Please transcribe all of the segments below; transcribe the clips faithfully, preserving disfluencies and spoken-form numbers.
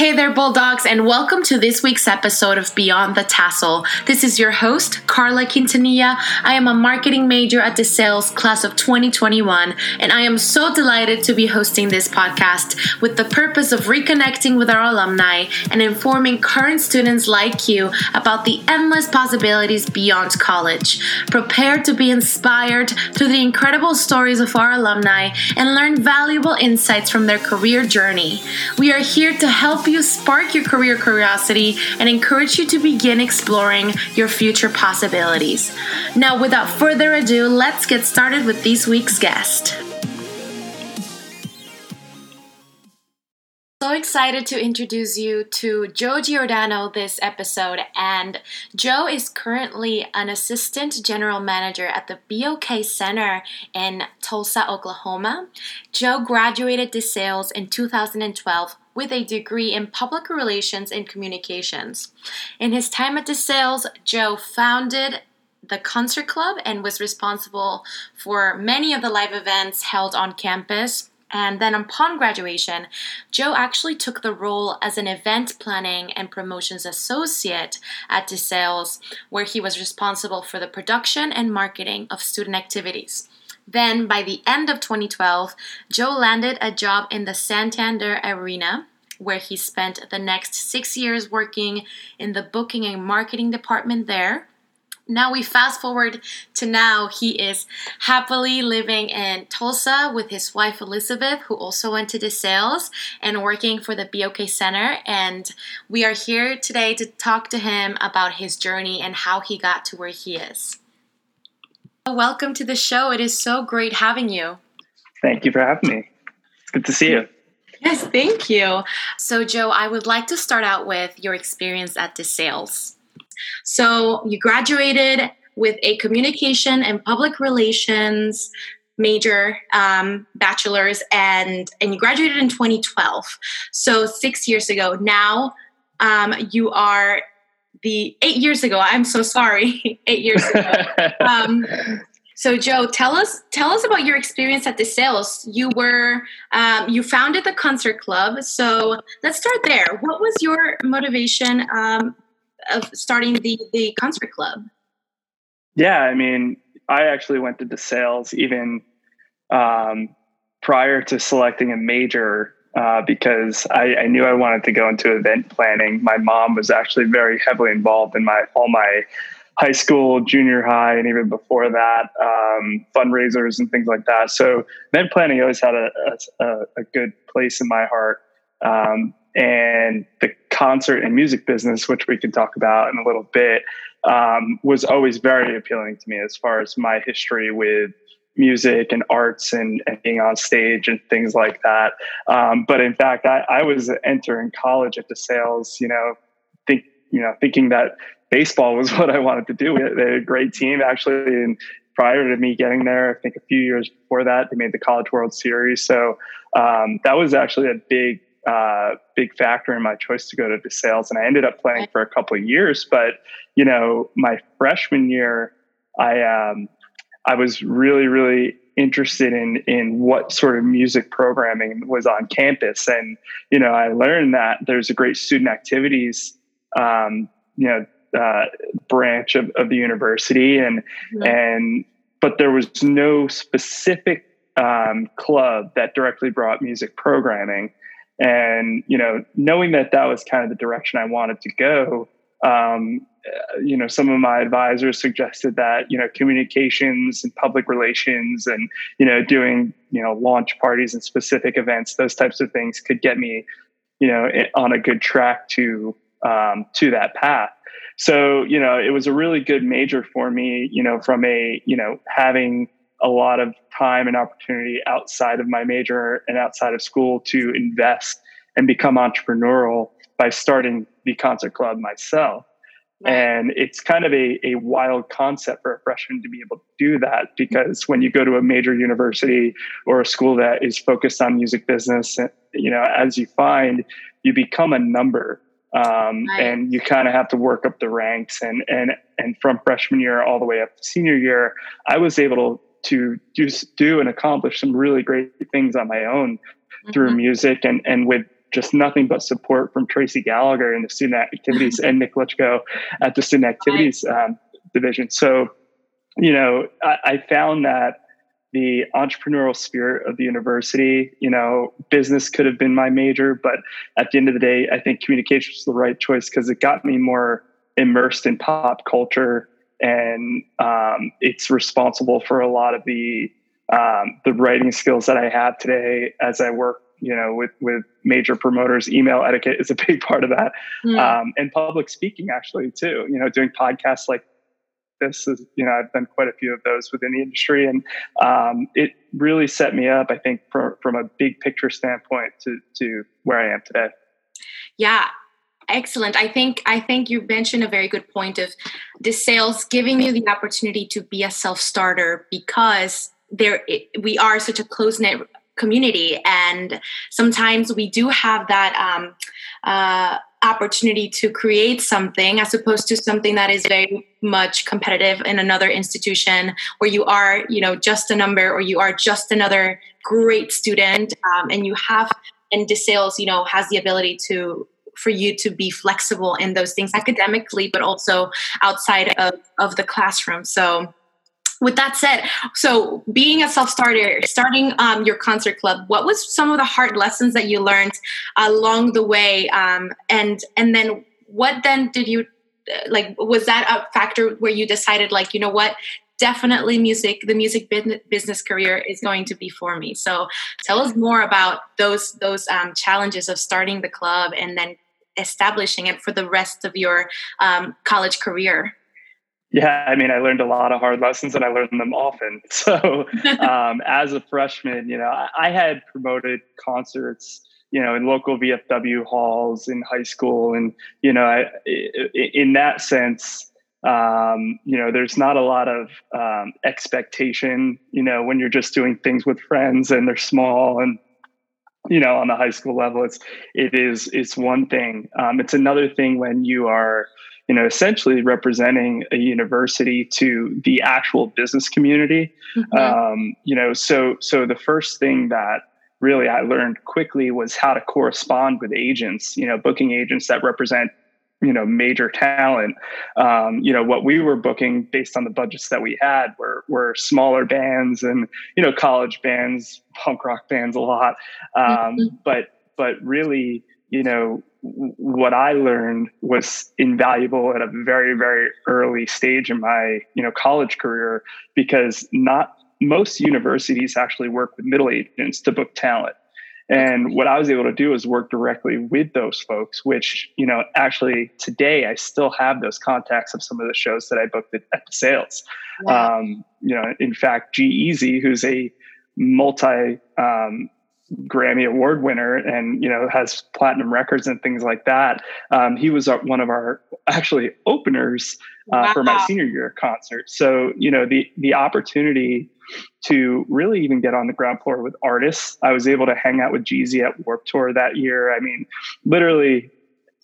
Hey there, Bulldogs, and welcome to this week's episode of Beyond the Tassel. This is your host, Carla Quintanilla. I am a marketing major at DeSales, class of twenty twenty-one, and I am so delighted to be hosting this podcast with the purpose of reconnecting with our alumni and informing current students like you about the endless possibilities beyond college. Prepare to be inspired through the incredible stories of our alumni and learn valuable insights from their career journey. We are here to help you spark your career curiosity and encourage you to begin exploring your future possibilities. Now, without further ado, let's get started with this week's guest. So excited to introduce you to Joe Giordano this episode, and Joe is currently an assistant general manager at the B O K Center in Tulsa, Oklahoma. Joe graduated DeSales in two thousand twelve with a degree in public relations and communications. In his time at DeSales, Joe founded the Concert Club and was responsible for many of the live events held on campus. And then upon graduation, Joe actually took the role as an event planning and promotions associate at DeSales, where he was responsible for the production and marketing of student activities. Then, by the end of twenty twelve, Joe landed a job in the Santander Arena, where he spent the next six years working in the booking and marketing department there. Now we fast forward to now. He is happily living in Tulsa with his wife Elizabeth, who also went to DeSales, and working for the B O K Center. And we are here today to talk to him about his journey and how he got to where he is. Welcome to the show. It is so great having you. Thank you for having me. It's good to see you. Yes, thank you. So, Joe, I would like to start out with your experience at DeSales. So you graduated with a communication and public relations major, um, bachelor's, and, and you graduated in twenty twelve. So six years ago. Now um, you are the eight years ago. I'm so sorry. eight years ago. um, so Joe, tell us, tell us about your experience at DeSales. You were, um, you founded the Concert Club. So let's start there. What was your motivation um of starting the, the concert club? Yeah, I mean, I actually went to DeSales even um, prior to selecting a major uh, because I, I knew I wanted to go into event planning. My mom was actually very heavily involved in my all my high school, junior high, and even before that, um, fundraisers and things like that. So event planning always had a, a, a good place in my heart. Um, and the concert and music business, which we can talk about in a little bit, um, was always very appealing to me as far as my history with music and arts and, and being on stage and things like that. Um, but in fact, I, I was entering college at DeSales, you know, think, you know, thinking that baseball was what I wanted to do. They had a great team, actually. And prior to me getting there, I think a few years before that, they made the College World Series. So um, that was actually a big, uh, big factor in my choice to go to DeSales. And I ended up playing for a couple of years, but you know, my freshman year, I, um, I was really, really interested in, in what sort of music programming was on campus. And, you know, I learned that there's a great student activities, um, you know, uh, branch of, of the university and, yeah. and, but there was no specific, um, club that directly brought music programming. And, you know, knowing that that was kind of the direction I wanted to go, um, you know, some of my advisors suggested that, you know, communications and public relations and, you know, doing, you know, launch parties and specific events, those types of things could get me, you know, on a good track to, um, to that path. So, you know, it was a really good major for me, you know, from a, you know, having a lot of time and opportunity outside of my major and outside of school to invest and become entrepreneurial by starting the concert club myself. Right. And it's kind of a, a wild concept for a freshman to be able to do that, because when you go to a major university or a school that is focused on music business, you know, as you find, you become a number. Um, right. And you kind of have to work up the ranks. And, and, and from freshman year all the way up to senior year, I was able to to do, do and accomplish some really great things on my own mm-hmm. through music and, and with just nothing but support from Tracy Gallagher and the student activities and Nick Lutchko at the student activities um, division. So, you know, I, I found that the entrepreneurial spirit of the university, you know, business could have been my major, but at the end of the day, I think communication was the right choice because it got me more immersed in pop culture, and um, it's responsible for a lot of the um, the writing skills that I have today as I work, you know, with, with major promoters. Email etiquette is a big part of that. Mm. Um, and public speaking actually too, you know, doing podcasts like this is, you know, I've done quite a few of those within the industry, and um, it really set me up, I think, for, from a big picture standpoint to, to where I am today. Yeah. Excellent. I think I think you mentioned a very good point of DeSales giving you the opportunity to be a self-starter, because there we are such a close-knit community, and sometimes we do have that um, uh, opportunity to create something as opposed to something that is very much competitive in another institution where you are, you know, just a number, or you are just another great student, um, and you have and DeSales, you know, has the ability to. For you to be flexible in those things academically, but also outside of, of the classroom. So with that said, so being a self-starter, starting um, your concert club, what was some of the hard lessons that you learned along the way? Um, and, and then what then did you, like, was that a factor where you decided, like, you know what, definitely music, the music business career is going to be for me? So tell us more about those those um, challenges of starting the club and then establishing it for the rest of your um, college career. Yeah, I mean, I learned a lot of hard lessons, and I learned them often. So um, as a freshman, you know, I, I had promoted concerts, you know, in local V F W halls in high school. And, you know, I, in that sense, um, you know, there's not a lot of, um, expectation, you know, when you're just doing things with friends and they're small, and, you know, on the high school level, it's, it is, it's one thing. Um, it's another thing when you are, you know, essentially representing a university to the actual business community. Mm-hmm. Um, you know, so, so the first thing that really I learned quickly was how to correspond with agents, you know, booking agents that represent, you know, major talent. Um, you know, what we were booking based on the budgets that we had were, were smaller bands and, you know, college bands, punk rock bands a lot. Um, mm-hmm. but, but really, you know, w- what I learned was invaluable at a very, very early stage in my, you know, college career, because not most universities actually work with middle agents to book talent. And what I was able to do is work directly with those folks, which, you know, actually today I still have those contacts of some of the shows that I booked at, at DeSales. Wow. Um, you know, in fact, G-Eazy, who's a multi um, Grammy Award winner and, you know, has platinum records and things like that. Um, he was one of our actually openers uh, wow. for my senior year concert. So, you know, the, the opportunity to really even get on the ground floor with artists. I was able to hang out with Jeezy at Warped Tour that year. I mean, literally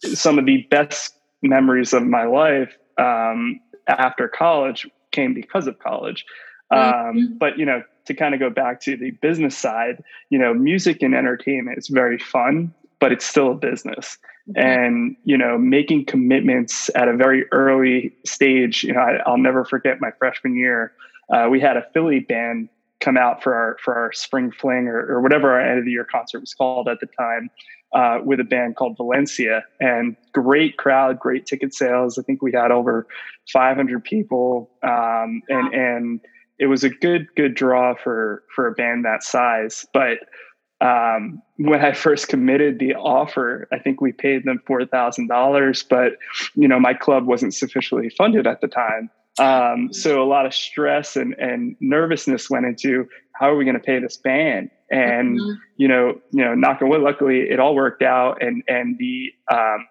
some of the best memories of my life um, after college came because of college. Um, mm-hmm. But, you know, to kind of go back to the business side, you know, music and entertainment is very fun, but it's still a business. Mm-hmm. And, you know, making commitments at a very early stage, you know, I, I'll never forget my freshman year. Uh, we had a Philly band come out for our for our spring fling or, or whatever our end of the year concert was called at the time, uh, with a band called Valencia, and great crowd, great ticket sales. I think we had over five hundred people, um, and and it was a good good draw for for a band that size. But um, when I first committed the offer, I think we paid them four thousand dollars, but you know my club wasn't sufficiently funded at the time. Um, so a lot of stress and, and nervousness went into how are we going to pay this band? And, mm-hmm. you know, you know, knock on wood, luckily it all worked out. And, and the, um,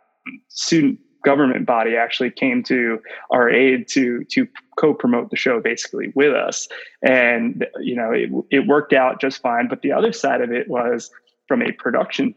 student government body actually came to our aid to, to co-promote the show basically with us. And, you know, it, it worked out just fine. But the other side of it was from a production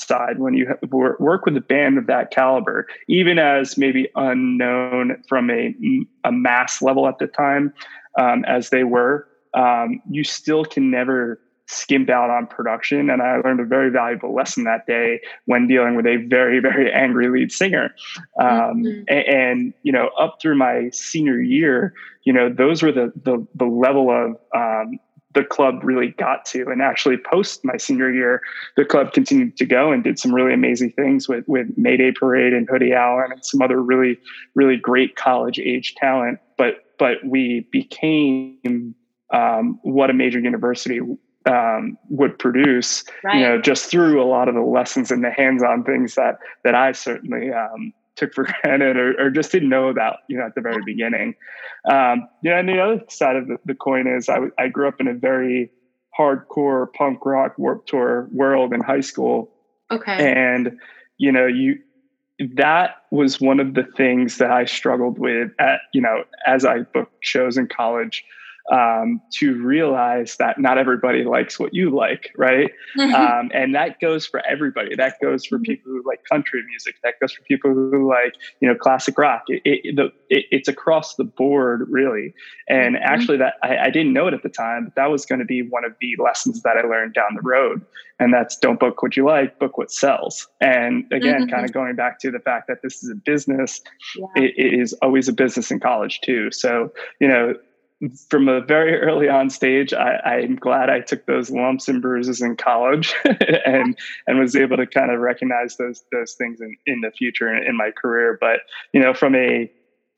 side, when you work with a band of that caliber, even as maybe unknown from a, a mass level at the time, um, as they were, um, you still can never skimp out on production. And I learned a very valuable lesson that day when dealing with a very, very angry lead singer. Um, mm-hmm. and, and, you know, up through my senior year, you know, those were the, the, the level of, um, the club really got to. And actually post my senior year, the club continued to go and did some really amazing things with, with Mayday Parade and Hoodie Allen and some other really, really great college age talent. But, but we became, um, what a major university, um, would produce, right. you know, just through a lot of the lessons and the hands-on things that, that I certainly, um, took for granted or, or just didn't know about, you know, at the very beginning. Um, yeah. And the other side of the, the coin is I, w- I grew up in a very hardcore punk rock Warped Tour world in high school. Okay. And, you know, you, that was one of the things that I struggled with at, you know, as I booked shows in college, um, to realize that not everybody likes what you like. Right. um, and that goes for everybody. That goes for people who like country music. That goes for people who like, you know, classic rock. It, it, the, it, it's across the board really. And mm-hmm. actually that I, I didn't know it at the time, but that was going to be one of the lessons that I learned down the road. And that's don't book what you like, book what sells. And again, mm-hmm. kind of going back to the fact that this is a business, yeah. it, it is always a business in college too. So, you know, from a very early on stage, I, I'm glad I took those lumps and bruises in college and, and was able to kind of recognize those, those things in, in the future in, in my career. But, you know, from a,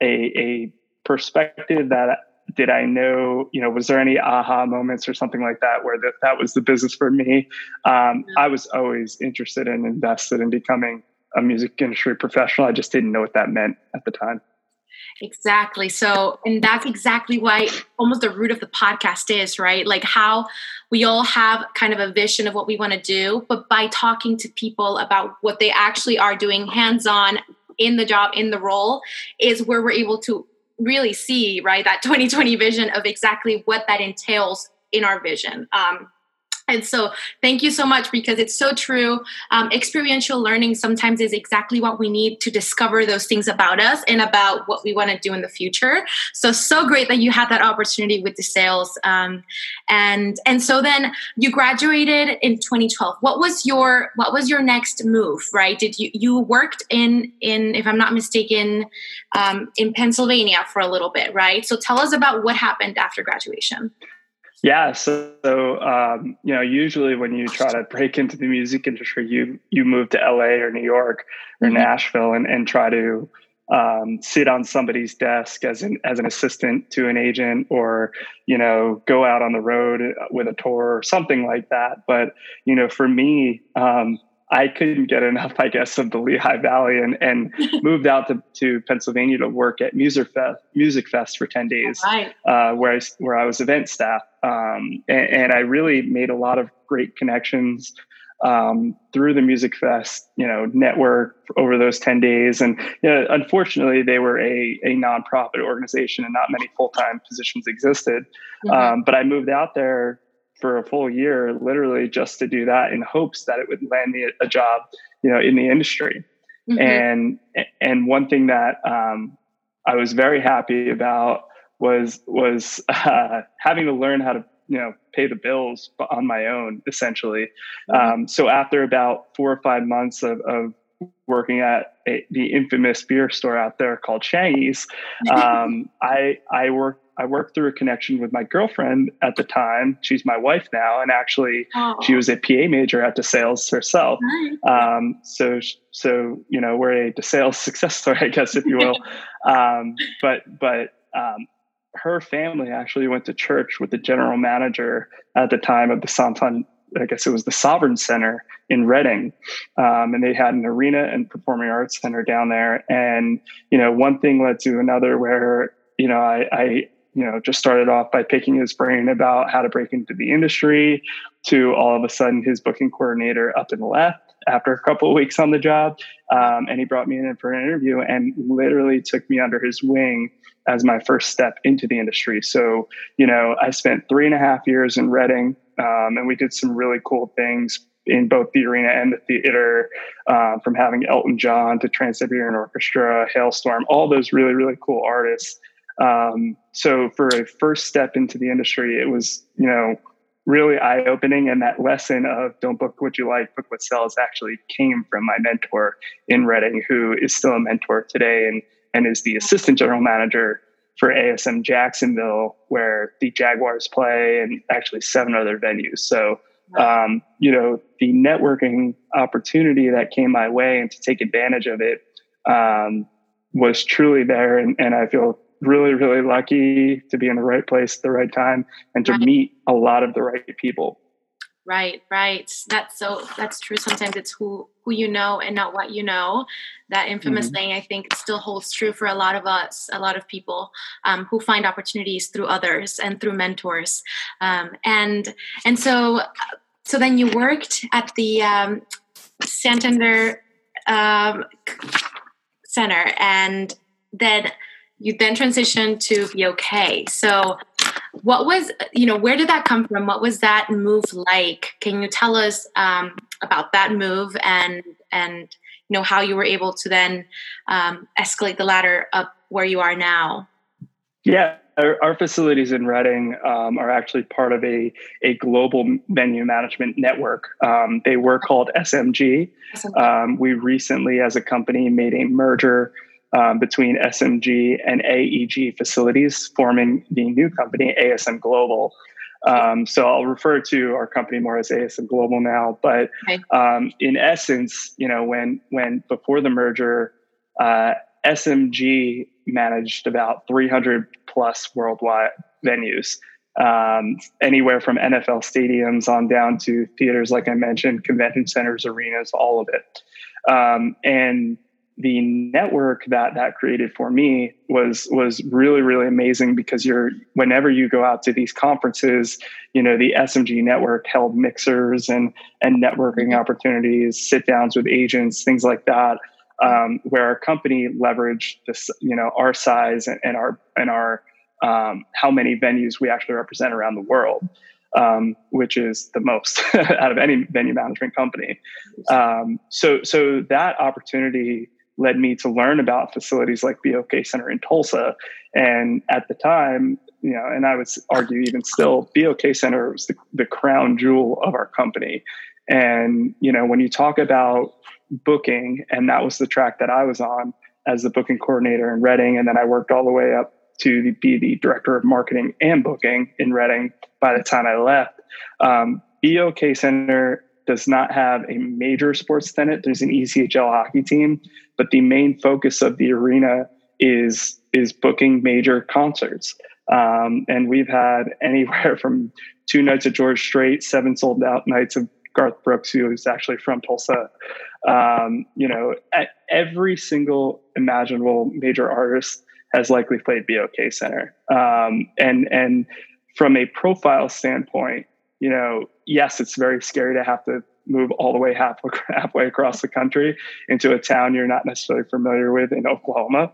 a, a perspective that did I know, you know, was there any aha moments or something like that where that, that was the business for me? Um, I was always interested and invested in becoming a music industry professional. I just didn't know what that meant at the time. Exactly. So, and that's exactly why almost the root of the podcast is, right? Like how we all have kind of a vision of what we want to do, but by talking to people about what they actually are doing hands-on in the job, in the role, is where we're able to really see, right, that twenty twenty vision of exactly what that entails in our vision. Um, And so thank you so much, because it's so true. Um, experiential learning sometimes is exactly what we need to discover those things about us and about what we want to do in the future. So, so great that you had that opportunity with DeSales. Um, and, and so then you graduated in twenty twelve. What was your, what was your next move, right? Did you, you worked in, in, if I'm not mistaken, um, in Pennsylvania for a little bit, right? So tell us about what happened after graduation. Yeah. So, so um, you know, usually when you try to break into the music industry, you, you move to L A or New York or mm-hmm. Nashville and, and try to um, sit on somebody's desk as an, as an assistant to an agent, or, you know, go out on the road with a tour or something like that. But, you know, for me, um, I couldn't get enough, I guess, of the Lehigh Valley, and, and moved out to, to Pennsylvania to work at Musikfest, Musikfest for ten days, right. uh, where I, where I was event staff. Um, and, and I really made a lot of great connections um, through the Musikfest, you know, network over those ten days. And, you know, unfortunately they were a, a nonprofit organization and not many full-time positions existed. Mm-hmm. Um, but I moved out there for a full year, literally just to do that in hopes that it would land me a job, you know, in the industry. Mm-hmm. And, and one thing that, um, I was very happy about was, was, uh, having to learn how to, you know, pay the bills on my own, essentially. Mm-hmm. Um, so after about four or five months of, of working at a, the infamous beer store out there called Shaggy's, um, I, I worked, I worked through a connection with my girlfriend at the time. She's my wife now. And actually oh. she was a P A major at DeSales herself. Nice. Um, so, so, you know, we're a DeSales success story, I guess, if you will. um, but, but, um, her family actually went to church with the general manager at the time of the Santander, I guess it was the Sovereign Center in Reading. Um, and they had an arena and performing arts center down there. And, you know, one thing led to another where, you know, I, I, you know, just started off by picking his brain about how to break into the industry, to all of a sudden his booking coordinator up and left after a couple of weeks on the job. Um, and he brought me in for an interview and literally took me under his wing as my first step into the industry. So, you know, I spent three and a half years in Reading, um, and we did some really cool things in both the arena and the theater, uh, from having Elton John to Trans-Siberian Orchestra, Hailstorm, all those really, really cool artists. Um, so for a first step into the industry, it was, you know, really eye-opening. And that lesson of don't book what you like, book what sells actually came from my mentor in Reading, who is still a mentor today and, and is the assistant general manager for A S M Jacksonville, where the Jaguars play, and actually seven other venues. So, um, you know, the networking opportunity that came my way and to take advantage of it um, was truly there. And, and I feel really, really lucky to be in the right place at the right time and to right. meet a lot of the right people. Right, right. That's so, that's true. Sometimes it's who, who you know and not what you know. That infamous mm-hmm. thing, I think, still holds true for a lot of us, a lot of people um, who find opportunities through others and through mentors. Um, and and so, so then you worked at the um, Santander um, Center, and then you then transitioned to B O K. So what was, you know, where did that come from? What was that move like? Can you tell us um, about that move and, and, you know, how you were able to then um, escalate the ladder up where you are now? Yeah, our, our facilities in Reading um, are actually part of a, a global venue management network. Um, they were called S M G. Um, we recently, as a company, made a merger Um, between S M G and A E G facilities, forming the new company, A S M Global. Um, so I'll refer to our company more as A S M Global now. But um, in essence, you know, when when before the merger, uh, S M G managed about three hundred plus worldwide venues, um, anywhere from N F L stadiums on down to theaters, like I mentioned, convention centers, arenas, all of it. Um, and the network that that created for me was, was really, really amazing, because you're, whenever you go out to these conferences, you know, the S M G network held mixers and, and networking opportunities, sit downs with agents, things like that. Um, where our company leveraged this, you know, our size and, and our, and our, um, how many venues we actually represent around the world, um, which is the most out of any venue management company. Um, so, so that opportunity led me to learn about facilities like B O K Center in Tulsa. And at the time, you know, and I would argue even still, B O K Center was the, the crown jewel of our company. And, you know, when you talk about booking, and that was the track that I was on as the booking coordinator in Reading. And then I worked all the way up to the, be the director of marketing and booking in Reading by the time I left. Um, B O K Center does not have a major sports tenant. There's an E C H L hockey team, but the main focus of the arena is, is booking major concerts. Um, and we've had anywhere from two nights of George Strait, seven sold out nights of Garth Brooks, who is actually from Tulsa. Um, you know, at every single imaginable major artist has likely played B O K Center. Um, and, and from a profile standpoint, you know, yes, it's very scary to have to move all the way half, halfway across the country into a town you're not necessarily familiar with in Oklahoma.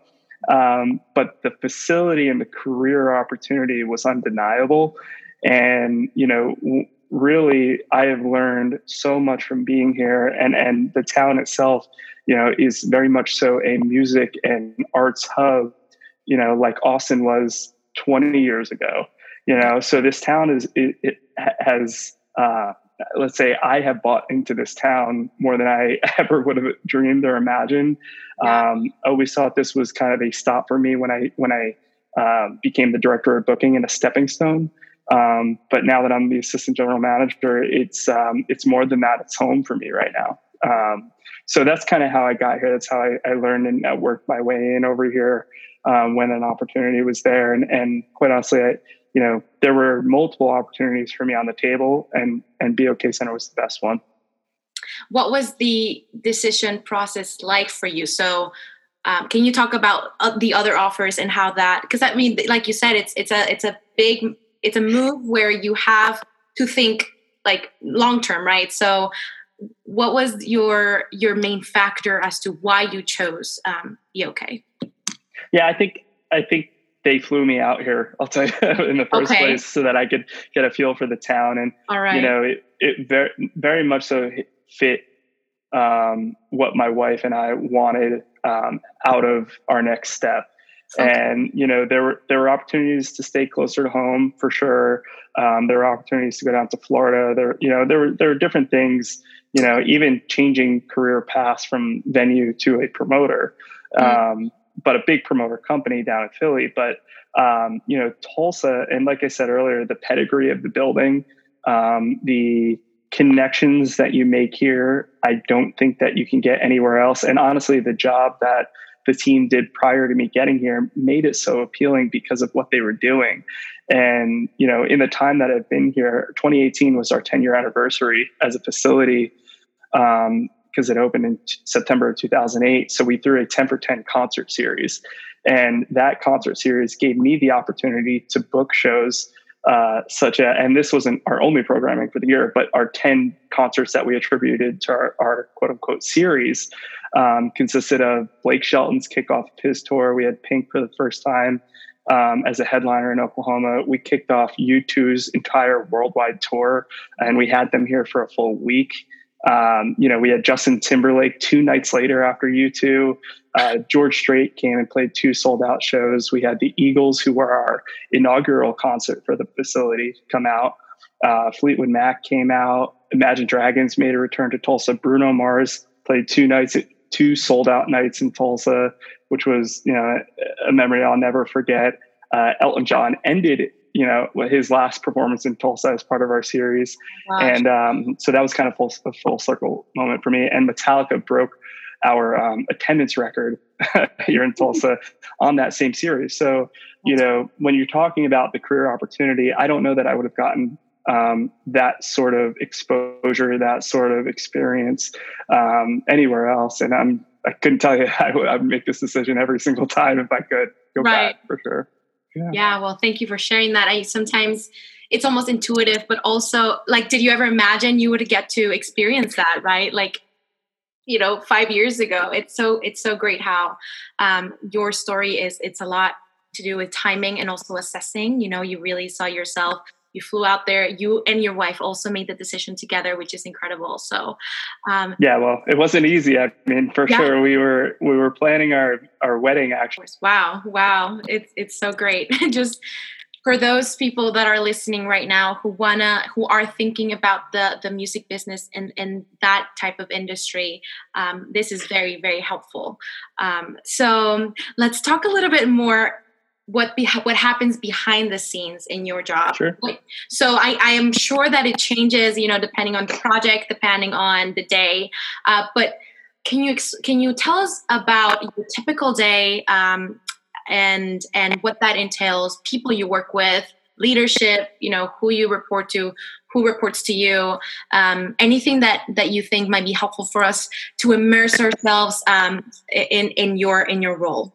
Um, but the facility and the career opportunity was undeniable. And, you know, w- really, I have learned so much from being here. And, and the town itself, you know, is very much so a music and arts hub, you know, like Austin was twenty years ago. You know, so this town is, it, it has, uh, let's say I have bought into this town more than I ever would have dreamed or imagined. Um, I always thought this was kind of a stop for me when I, when I, uh, became the director of booking and a stepping stone. Um, but now that I'm the assistant general manager, it's, um, it's more than that. It's home for me right now. Um, so that's kind of how I got here. That's how I, I learned and networked my way in over here, um, when an opportunity was there. And, and quite honestly, I, you know, there were multiple opportunities for me on the table, and, and B O K Center was the best one. What was the decision process like for you? So um, can you talk about uh, the other offers and how that, because I mean, like you said, it's, it's a, it's a big, it's a move where you have to think like long-term, right? So what was your, your main factor as to why you chose um, B O K? Yeah, I think, I think, they flew me out here, I'll tell you, in the first okay. place, so that I could get a feel for the town. And, All right. you know, it, it very, very much so fit um, what my wife and I wanted um, out of our next step. Okay. And, you know, there were, there were opportunities to stay closer to home for sure. Um, there were opportunities to go down to Florida. There, you know, there were, there were different things, you know, even changing career paths from venue to a promoter, mm-hmm. um, but a big promoter company down in Philly. But, um, you know, Tulsa, and like I said earlier, the pedigree of the building, um, the connections that you make here, I don't think that you can get anywhere else. And honestly, the job that the team did prior to me getting here made it so appealing because of what they were doing. And, you know, in the time that I've been here, twenty eighteen was our ten year anniversary as a facility, um, because it opened in t- September of two thousand eight. So we threw a ten for ten concert series, and that concert series gave me the opportunity to book shows, uh, such as, and this wasn't our only programming for the year, but our ten concerts that we attributed to our, our quote unquote series, um, consisted of Blake Shelton's kickoff of his tour. We had Pink for the first time, um, as a headliner in Oklahoma. We kicked off U two's entire worldwide tour, and we had them here for a full week. Um, you know, we had Justin Timberlake two nights later after U two. Uh, George Strait came and played two sold out shows. We had the Eagles, who were our inaugural concert for the facility, come out. Uh, Fleetwood Mac came out. Imagine Dragons made a return to Tulsa. Bruno Mars played two nights, two sold out nights in Tulsa, which was, you know, a memory I'll never forget. Uh, Elton John ended, you know, his last performance in Tulsa as part of our series. Wow. And um, so that was kind of full, a full circle moment for me. And Metallica broke our um, attendance record here in Tulsa on that same series. So, you know, when you're talking about the career opportunity, I don't know that I would have gotten um, that sort of exposure, that sort of experience um, anywhere else. And I'm, I couldn't tell you, I would, I would make this decision every single time if I could go right. back for sure. Yeah. yeah. Well, thank you for sharing that. I sometimes it's almost intuitive, but also like, did you ever imagine you would get to experience that? Right. Like, you know, five years ago, it's so, it's so great how, um, your story is, it's a lot to do with timing and also assessing, you know, you really saw yourself, you flew out there, you and your wife also made the decision together, which is incredible. So, um, yeah, well, it wasn't easy. I mean, for yeah. sure. We were, we were planning our, our wedding actually. Wow. Wow. It's, it's so great. Just for those people that are listening right now, who wanna, who are thinking about the, the music business and, and that type of industry. Um, this is very, very helpful. Um, so let's talk a little bit more what be, what happens behind the scenes in your job. Sure. So I, I am sure that it changes, you know, depending on the project, depending on the day. Uh, but can you can you tell us about your typical day um, and and what that entails? People you work with, leadership, you know, who you report to, who reports to you, um, anything that that you think might be helpful for us to immerse ourselves um, in in your in your role.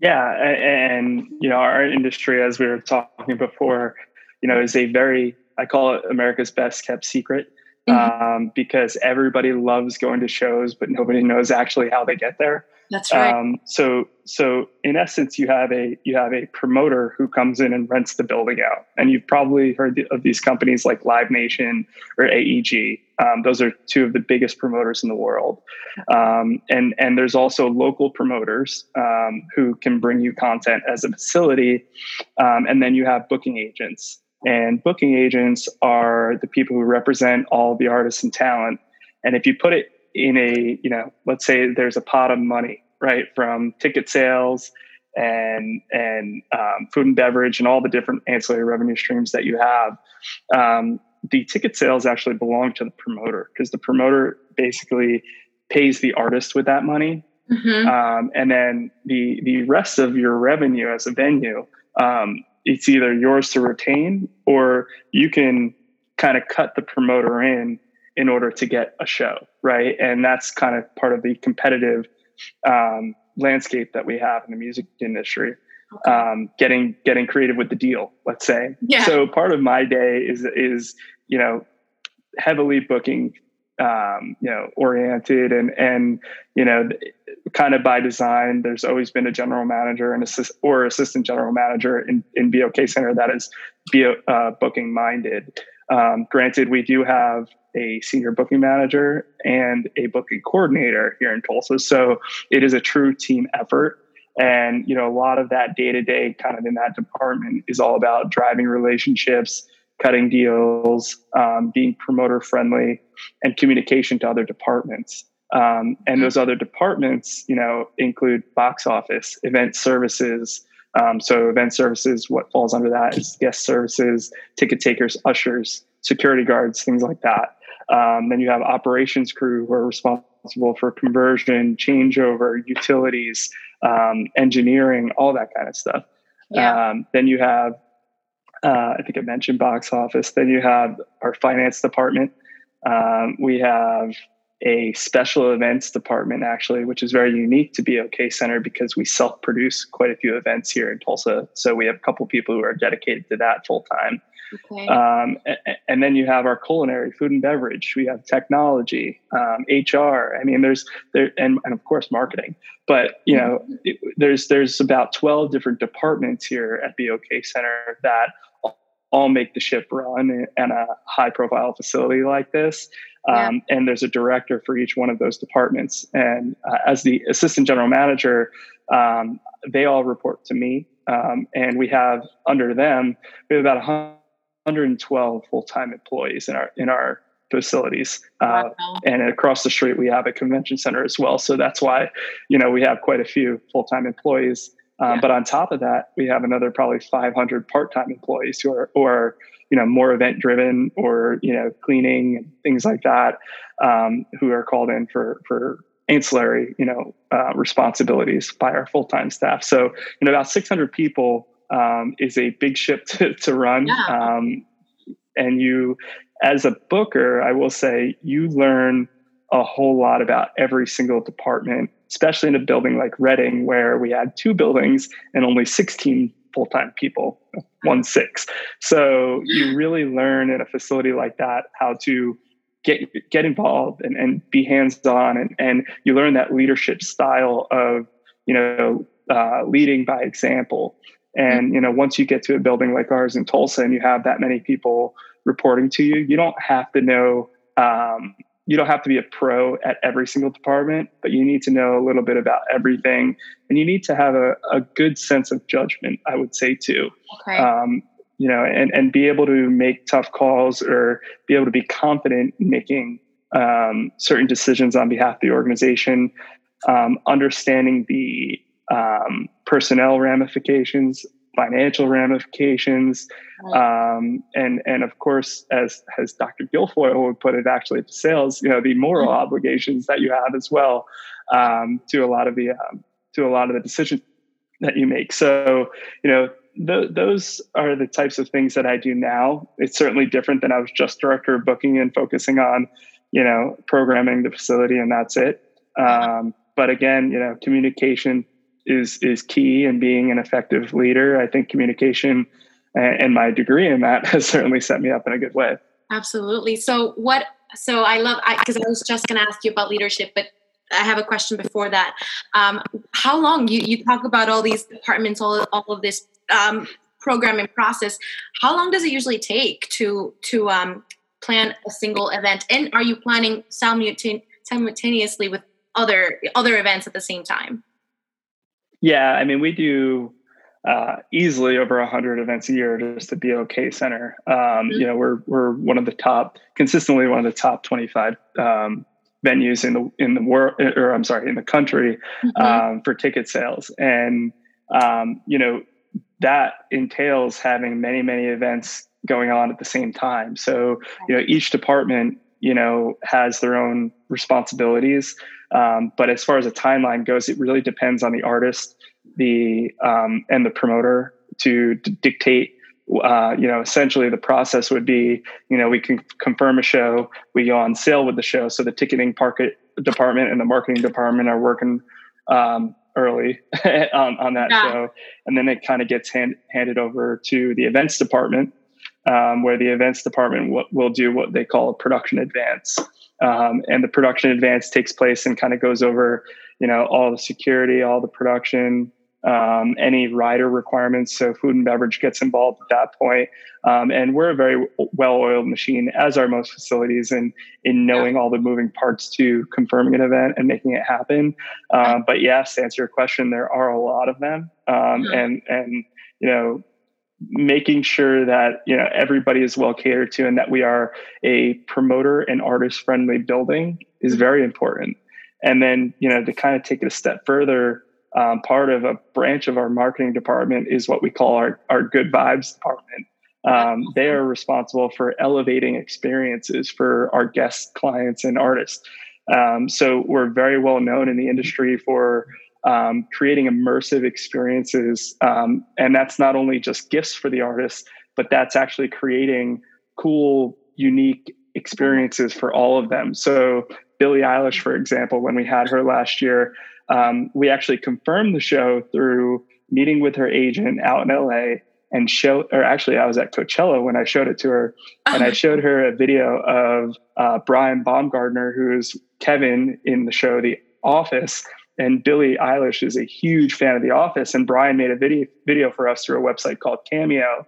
Yeah. And, you know, our industry, as we were talking before, you know, is a very, I call it America's best kept secret, mm-hmm. um, because everybody loves going to shows, but nobody knows actually how they get there. That's right. Um, so, so in essence, you have a, you have a promoter who comes in and rents the building out. And you've probably heard of these companies like Live Nation or A E G. Um, those are two of the biggest promoters in the world. Um, and, and there's also local promoters, um, who can bring you content as a facility. Um, and then you have booking agents, and booking agents are the people who represent all the artists and talent. And if you put it in a, you know, let's say there's a pot of money, right, from ticket sales and, and, um, food and beverage and all the different ancillary revenue streams that you have, um, the ticket sales actually belong to the promoter, because the promoter basically pays the artist with that money. Mm-hmm. Um, and then the, the rest of your revenue as a venue, um, it's either yours to retain, or you can kind of cut the promoter in, in order to get a show. Right. And that's kind of part of the competitive, um, landscape that we have in the music industry. Um, getting, getting creative with the deal, let's say. Yeah. So part of my day is, is, you know, heavily booking, um, you know, oriented and, and, you know, kind of by design, there's always been a general manager and assist or assistant general manager in, in B O K Center that is B O, uh, booking minded. Um, granted, we do have a senior booking manager and a booking coordinator here in Tulsa. So it is a true team effort. And, you know, a lot of that day to day kind of in that department is all about driving relationships, cutting deals, um, being promoter friendly, and communication to other departments. Um, and those other departments, you know, include box office, event services. Um, so event services, what falls under that is guest services, ticket takers, ushers, security guards, things like that. Um, then you have operations crew who are responsible for conversion, changeover, utilities, um, engineering, all that kind of stuff. Yeah. Um, then you have, uh, I think I mentioned box office. Then you have our finance department. Um, we have a special events department, actually, which is very unique to B O K Center because we self-produce quite a few events here in Tulsa. So we have a couple people who are dedicated to that full-time. Okay. Um, and, and then you have our culinary, food and beverage. We have technology, um, H R. I mean, there's there, and, and of course marketing. But you know, mm-hmm. it, there's there's about twelve different departments here at B O K Center that all make the ship run in a high-profile facility like this. Yeah. Um, and there's a director for each one of those departments. And uh, as the assistant general manager, um, they all report to me. Um, and we have under them, we have about one hundred twelve full-time employees in our in our facilities. Uh, wow. And across the street, we have a convention center as well. So that's why, you know, we have quite a few full-time employees. Um, yeah. But on top of that, we have another probably five hundred part-time employees who are, who are you know, more event-driven or, you know, cleaning and things like that, um, who are called in for, for ancillary, you know, uh, responsibilities by our full-time staff. So, you know, about six hundred people um, is a big ship to, to run. Yeah. Um, and you, as a booker, I will say you learn a whole lot about every single department, especially in a building like Reading, where we had two buildings and only sixteen full-time people, one six. So you really learn in a facility like that how to get get involved and, and be hands-on, and, and you learn that leadership style of, you know, uh, leading by example. And, you know, once you get to a building like ours in Tulsa and you have that many people reporting to you, you don't have to know um, you don't have to be a pro at every single department, but you need to know a little bit about everything. And you need to have a, a good sense of judgment, I would say, too. Okay. Um, you know, and, and be able to make tough calls or be able to be confident in making um, certain decisions on behalf of the organization, um, understanding the um, personnel ramifications, financial ramifications, um, and and of course, as as Doctor Guilfoyle would put it, actually at DeSales, you know, the moral mm-hmm. obligations that you have as well um, to a lot of the um, to a lot of the decisions that you make. So, you know, th- those are the types of things that I do now. It's certainly different than I was just director of booking and focusing on, you know, programming the facility and that's it. Um, but again, you know, communication is is key, and being an effective leader. I think communication and, and my degree in that has certainly set me up in a good way. Absolutely. So what, so I love, I, cause I was just going to ask you about leadership, but I have a question before that. Um, how long you, you talk about all these departments, all, all of this um, programming process, how long does it usually take to, to um, plan a single event? And are you planning simultaneously with other, other events at the same time? Yeah, I mean, we do uh, easily over one hundred events a year just at B O K Center. Um, mm-hmm. You know, we're we're one of the top, consistently one of the top twenty-five um, venues in the in the world, or I'm sorry, in the country mm-hmm. um, for ticket sales. And um, you know, that entails having many many events going on at the same time. So you know, each department, you know, has their own responsibilities. Um, but as far as a timeline goes, it really depends on the artist, the um, and the promoter to d- dictate. Uh, you know, essentially the process would be, you know, we can confirm a show, we go on sale with the show, so the ticketing parket department and the marketing department are working um, early on, on that yeah. show, and then it kind of gets hand, handed over to the events department, um, where the events department w- will do what they call a production advance. Um, and the production advance takes place and kind of goes over, you know, all the security, all the production, um, any rider requirements. So food and beverage gets involved at that point. Um, and we're a very well-oiled machine, as are most facilities, in, in knowing yeah. all the moving parts to confirming an event and making it happen. Um, but yes, to answer your question, there are a lot of them. Um, yeah. and, and, you know, making sure that, you know, everybody is well catered to, and that we are a promoter and artist-friendly building is very important. And then, you know, to kind of take it a step further, um, part of a branch of our marketing department is what we call our, our good vibes department. Um, they are responsible for elevating experiences for our guests, clients, and artists. Um, so we're very well known in the industry for um, creating immersive experiences. Um, and that's not only just gifts for the artists, but that's actually creating cool, unique experiences for all of them. So Billie Eilish, for example, when we had her last year, um, we actually confirmed the show through meeting with her agent out in L A, and show, or actually I was at Coachella when I showed it to her, and I showed her a video of uh, Brian Baumgartner, who's Kevin in the show The Office, and Billie Eilish is a huge fan of The Office, and Brian made a video video for us through a website called Cameo,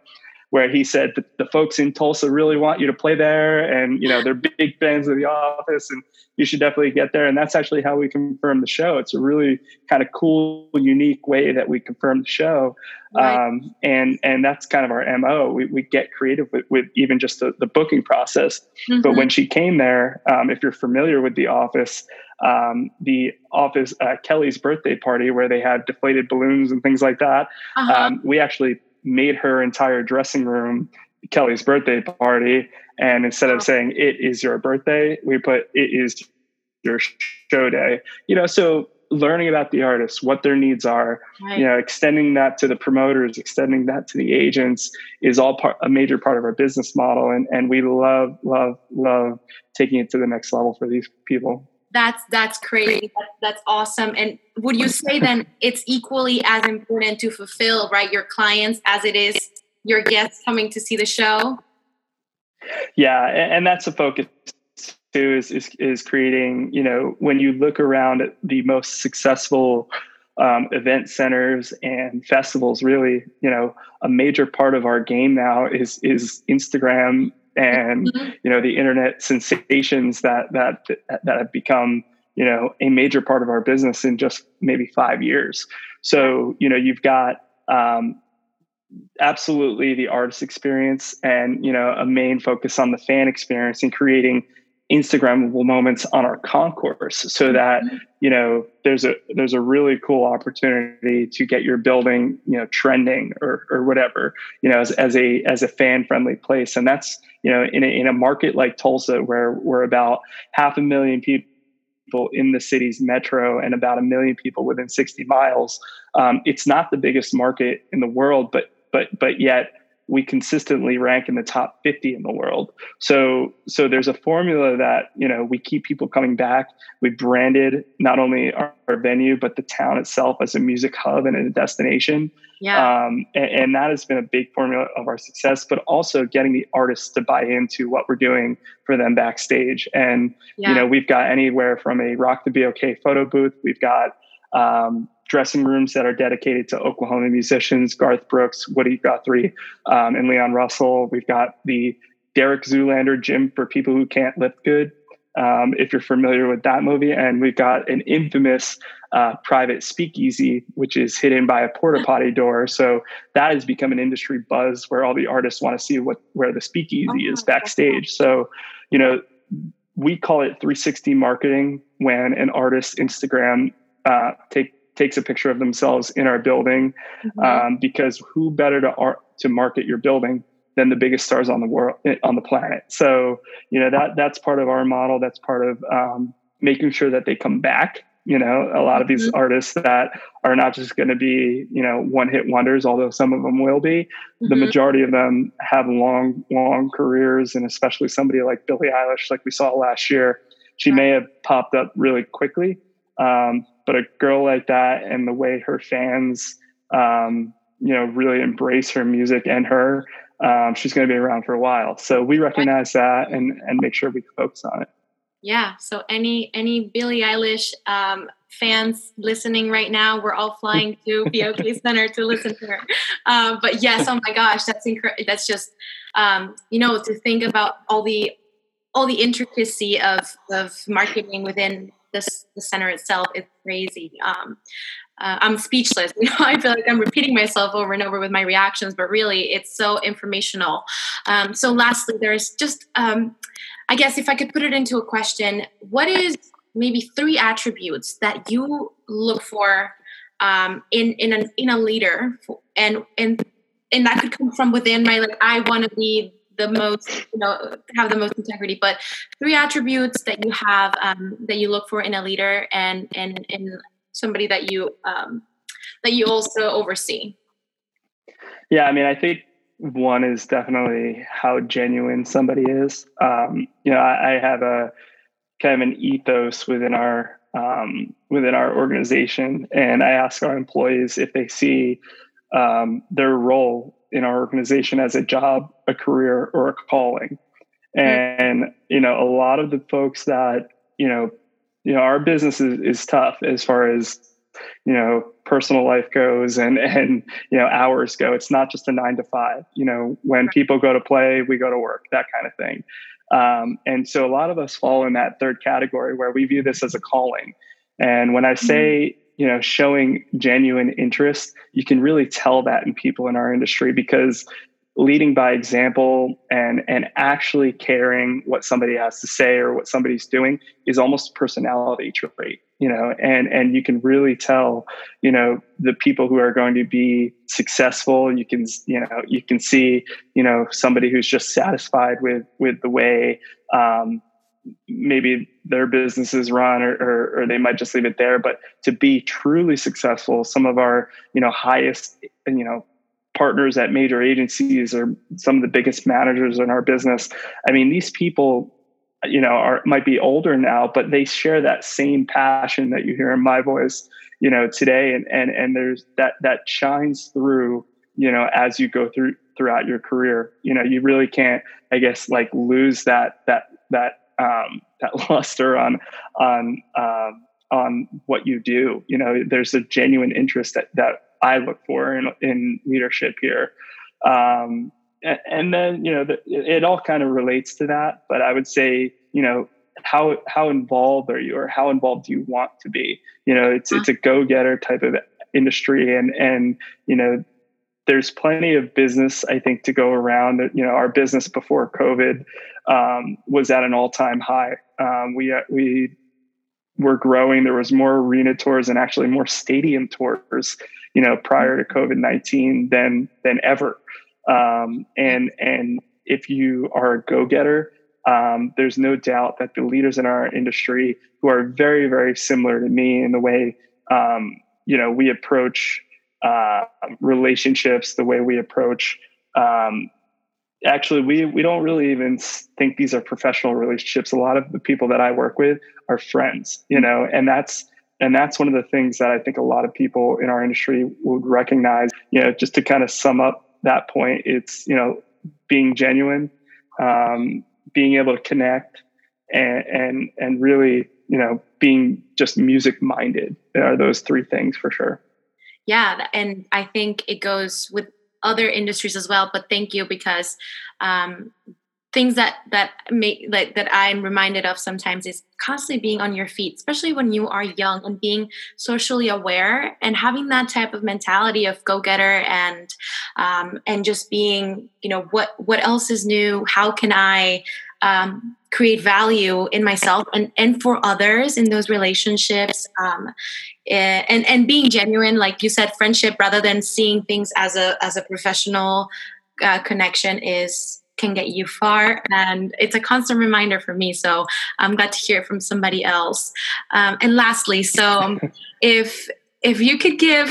where he said that the folks in Tulsa really want you to play there, and, you know, they're big fans of The Office, and you should definitely get there. And that's actually how we confirmed the show. It's a really kind of cool, unique way that we confirmed the show. Right. Um, and, and that's kind of our M O. We, we get creative with, with even just the, the booking process. Mm-hmm. But when she came there, um, if you're familiar with The Office, um, the Office, uh, Kelly's birthday party, where they had deflated balloons and things like that. Uh-huh. Um, we actually made her entire dressing room Kelly's birthday party. And instead wow. of saying, "It is your birthday," we put, "It is your show day." You know, so learning about the artists, what their needs are, right. you know, extending that to the promoters, extending that to the agents is all part, a major part of our business model. And, and we love, love, love taking it to the next level for these people. That's, that's crazy. That's, that's awesome. And would you say then it's equally as important to fulfill, right, your clients as it is your guests coming to see the show? Yeah. And, and that's the focus too, is, is, is creating, you know, when you look around at the most successful um, event centers and festivals, really, you know, a major part of our game now is, is Instagram and, mm-hmm. you know, the internet sensations that, that, that have become, you know, a major part of our business in just maybe five years. So, you know, you've got, um, absolutely the artist experience and, you know, a main focus on the fan experience and creating Instagrammable moments on our concourse so that, you know, there's a, there's a really cool opportunity to get your building, you know, trending or, or whatever, you know, as, as a, as a fan friendly place. And that's, you know, in a, in a market like Tulsa, where we're about half a million people in the city's metro and about a million people within sixty miles. Um, it's not the biggest market in the world, but, but, but yet we consistently rank in the top fifty in the world. So, so there's a formula that, you know, we keep people coming back. We branded not only our, our venue, but the town itself as a music hub and a destination. Yeah. Um, and, and that has been a big formula of our success, but also getting the artists to buy into what we're doing for them backstage. And, yeah. you know, we've got anywhere from a Rock the B O K photo booth. We've got, um, dressing rooms that are dedicated to Oklahoma musicians, Garth Brooks, Woody Guthrie, um, and Leon Russell. We've got the Derek Zoolander gym for people who can't lift good, um, if you're familiar with that movie. And we've got an infamous uh, private speakeasy, which is hidden by a porta potty door. So that has become an industry buzz where all the artists want to see what where the speakeasy oh, is backstage. So, you know, we call it three sixty marketing when an artist Instagram uh, take takes a picture of themselves in our building, mm-hmm. um, because who better to art, to market your building than the biggest stars on the world, on the planet. So, you know, that that's part of our model. That's part of um, making sure that they come back. You know, a lot of these mm-hmm. artists that are not just going to be, you know, one hit wonders, although some of them will be, mm-hmm. the majority of them have long, long careers. And especially somebody like Billie Eilish, like we saw last year, she right. may have popped up really quickly. Um, But a girl like that, and the way her fans, um, you know, really embrace her music and her, um, she's going to be around for a while. So we recognize that and and make sure we focus on it. Yeah. So any, any Billie Eilish um, fans listening right now, we're all flying to B O K Center to listen to her. Uh, but yes, oh my gosh, that's incredible. That's just, um, you know, to think about all the, all the intricacy of, of marketing within this, the center itself is crazy. Um, uh, I'm speechless. You know, I feel like I'm repeating myself over and over with my reactions, but really it's so informational. Um, so lastly, there's just, um, I guess if I could put it into a question, what is maybe three attributes that you look for um, in in an in a leader, and and and that could come from within, right? Like I want to be the most, you know, have the most integrity. But three attributes that you have um, that you look for in a leader, and and in somebody that you um, that you also oversee. Yeah, I mean, I think one is definitely how genuine somebody is. Um, you know, I, I have a kind of an ethos within our, um, within our organization. And I ask our employees if they see um, their role in our organization as a job, a career, or a calling. And, you know, a lot of the folks that, you know, you know, our business is, is tough as far as, you know, personal life goes and, and, you know, hours go. It's not just a nine to five, you know, when people go to play, we go to work, that kind of thing. Um, and so a lot of us fall in that third category where we view this as a calling. And when I say, you know, showing genuine interest, you can really tell that in people in our industry, because leading by example and, and actually caring what somebody has to say or what somebody's doing is almost a personality trait, you know, and, and you can really tell, you know, the people who are going to be successful. You can, you know, you can see, you know, somebody who's just satisfied with, with the way, um, maybe their business is run, or, or, or they might just leave it there. But to be truly successful, some of our, you know, highest, you know, partners at major agencies or some of the biggest managers in our business. I mean, these people, you know, are, might be older now, but they share that same passion that you hear in my voice, you know, today. And, and, and there's that, that shines through, you know, as you go through throughout your career. You know, you really can't, I guess, like lose that, that, that, um, that luster on, on, um, on what you do. You know, there's a genuine interest that, that, I look for in, in leadership here. Um, and, and then, you know, the, it all kind of relates to that, but I would say, you know, how, how involved are you, or how involved do you want to be? You know, it's, it's a go-getter type of industry, and, and, you know, there's plenty of business, I think, to go around. You know, our business before COVID um, was at an all-time high. Um, we, we, were growing. There was more arena tours and actually more stadium tours, you know, prior to COVID nineteen than, than ever. Um, and, and if you are a go-getter, um, there's no doubt that the leaders in our industry, who are very, very similar to me in the way, um, you know, we approach, uh, relationships, the way we approach, um, Actually, we, we don't really even think these are professional relationships. A lot of the people that I work with are friends, you know, and that's, and that's one of the things that I think a lot of people in our industry would recognize. You know, just to kind of sum up that point, it's, you know, being genuine, um, being able to connect, and, and, and really, you know, being just music minded. There are those three things for sure. Yeah. And I think it goes with other industries as well, but thank you, because um, things that that make like that I'm reminded of sometimes is constantly being on your feet, especially when you are young, and being socially aware and having that type of mentality of go-getter, and um, and just being, you know, what what else is new? How can I um, create value in myself and and for others in those relationships? Um, And and being genuine, like you said, friendship rather than seeing things as a as a professional uh, connection is can get you far, and it's a constant reminder for me. So I'm glad to hear it from somebody else. Um, and lastly, so if if you could give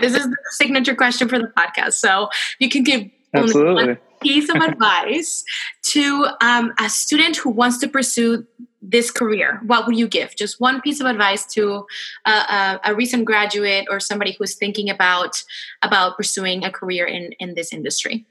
this is the signature question for the podcast. So if you could give Absolutely. only one piece of advice to um, a student who wants to pursue this career, what would you give? Just one piece of advice to uh, a, a recent graduate or somebody who's thinking about about pursuing a career in, in this industry.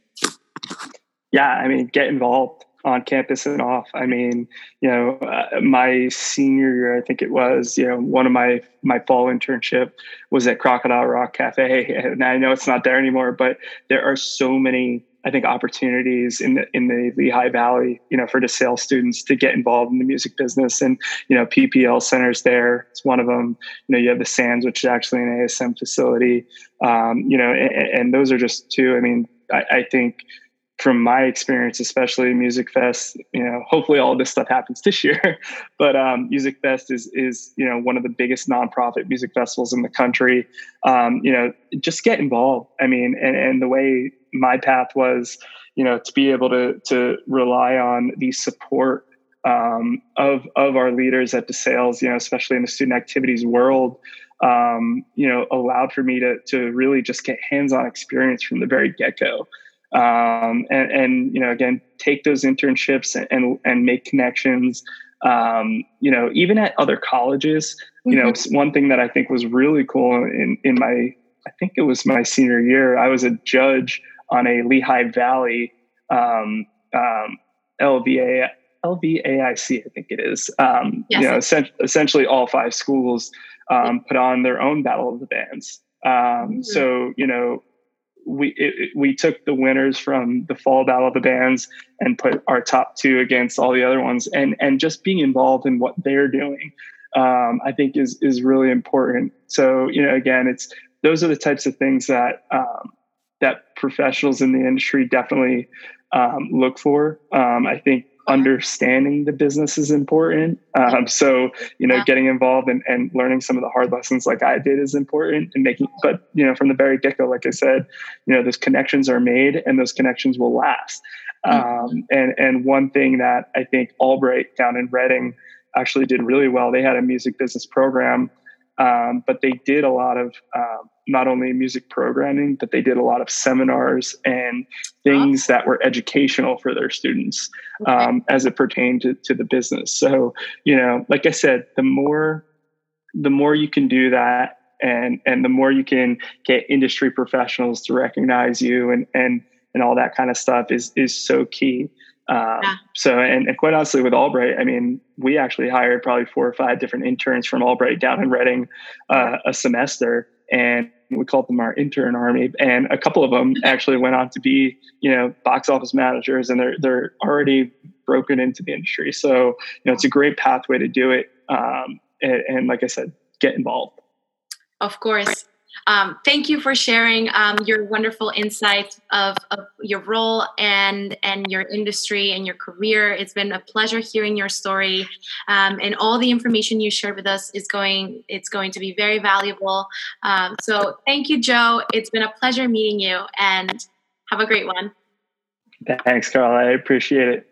Yeah, I mean, get involved. on campus and off. I mean, you know, uh, my senior year, I think it was, you know, one of my, my fall internship was at Crocodile Rock Cafe. And I know it's not there anymore, but there are so many, I think, opportunities in the, in the Lehigh Valley, you know, for DeSales students to get involved in the music business. And, you know, P P L centers there, it's one of them. You know, you have the Sands, which is actually an A S M facility, um, you know, and, and those are just two. I mean, I, I think, from my experience, especially Music Fest, you know, hopefully all this stuff happens this year, but um, Music Fest is, is, you know, one of the biggest nonprofit music festivals in the country. Um, you know, just get involved. I mean, and, and the way my path was, you know, to be able to, to rely on the support um, of, of our leaders at DeSales, you know, especially in the student activities world, um, you know, allowed for me to, to really just get hands-on experience from the very get-go. Um, and, and, you know, again, take those internships and, and, and make connections, um, you know, even at other colleges. You mm-hmm. know, one thing that I think was really cool in, in my, I think it was my senior year, I was a judge on a Lehigh Valley, um, um, L V A I C, I think it is, um, yes. you know, es- essentially all five schools, um, put on their own Battle of the Bands. Um, mm-hmm. so, you know, we it, we took the winners from the fall Battle of the Bands and put our top two against all the other ones, and and just being involved in what they're doing, um, I think is is really important. So, you know, again, it's those are the types of things that um, that professionals in the industry definitely um, look for. Um, I think understanding the business is important. Um, so, you know, yeah. getting involved and, and learning some of the hard lessons like I did is important, and making, but, you know, from the very get-go, like I said, you know, those connections are made and those connections will last. Um, and, and one thing that I think Albright down in Reading actually did really well, they had a music business program, um, but they did a lot of, um, not only music programming, but they did a lot of seminars and things that were educational for their students, um, as it pertained to, to the business. So, you know, like I said, the more, the more you can do that, and, and the more you can get industry professionals to recognize you and, and, and all that kind of stuff is, is so key. Um, yeah. So, and, and quite honestly, with Albright, I mean, we actually hired probably four or five different interns from Albright down in Reading, uh, a semester, and we called them our intern army. And a couple of them actually went on to be, you know, box office managers, and they're, they're already broken into the industry. So, you know, it's a great pathway to do it. Um, and, and like I said, get involved. Of course. Um, thank you for sharing um, your wonderful insight of, of your role and, and your industry and your career. It's been a pleasure hearing your story, um, and all the information you shared with us is going it's going to be very valuable. Um, so thank you, Joe. It's been a pleasure meeting you, and have a great one. Thanks, Carla. I appreciate it.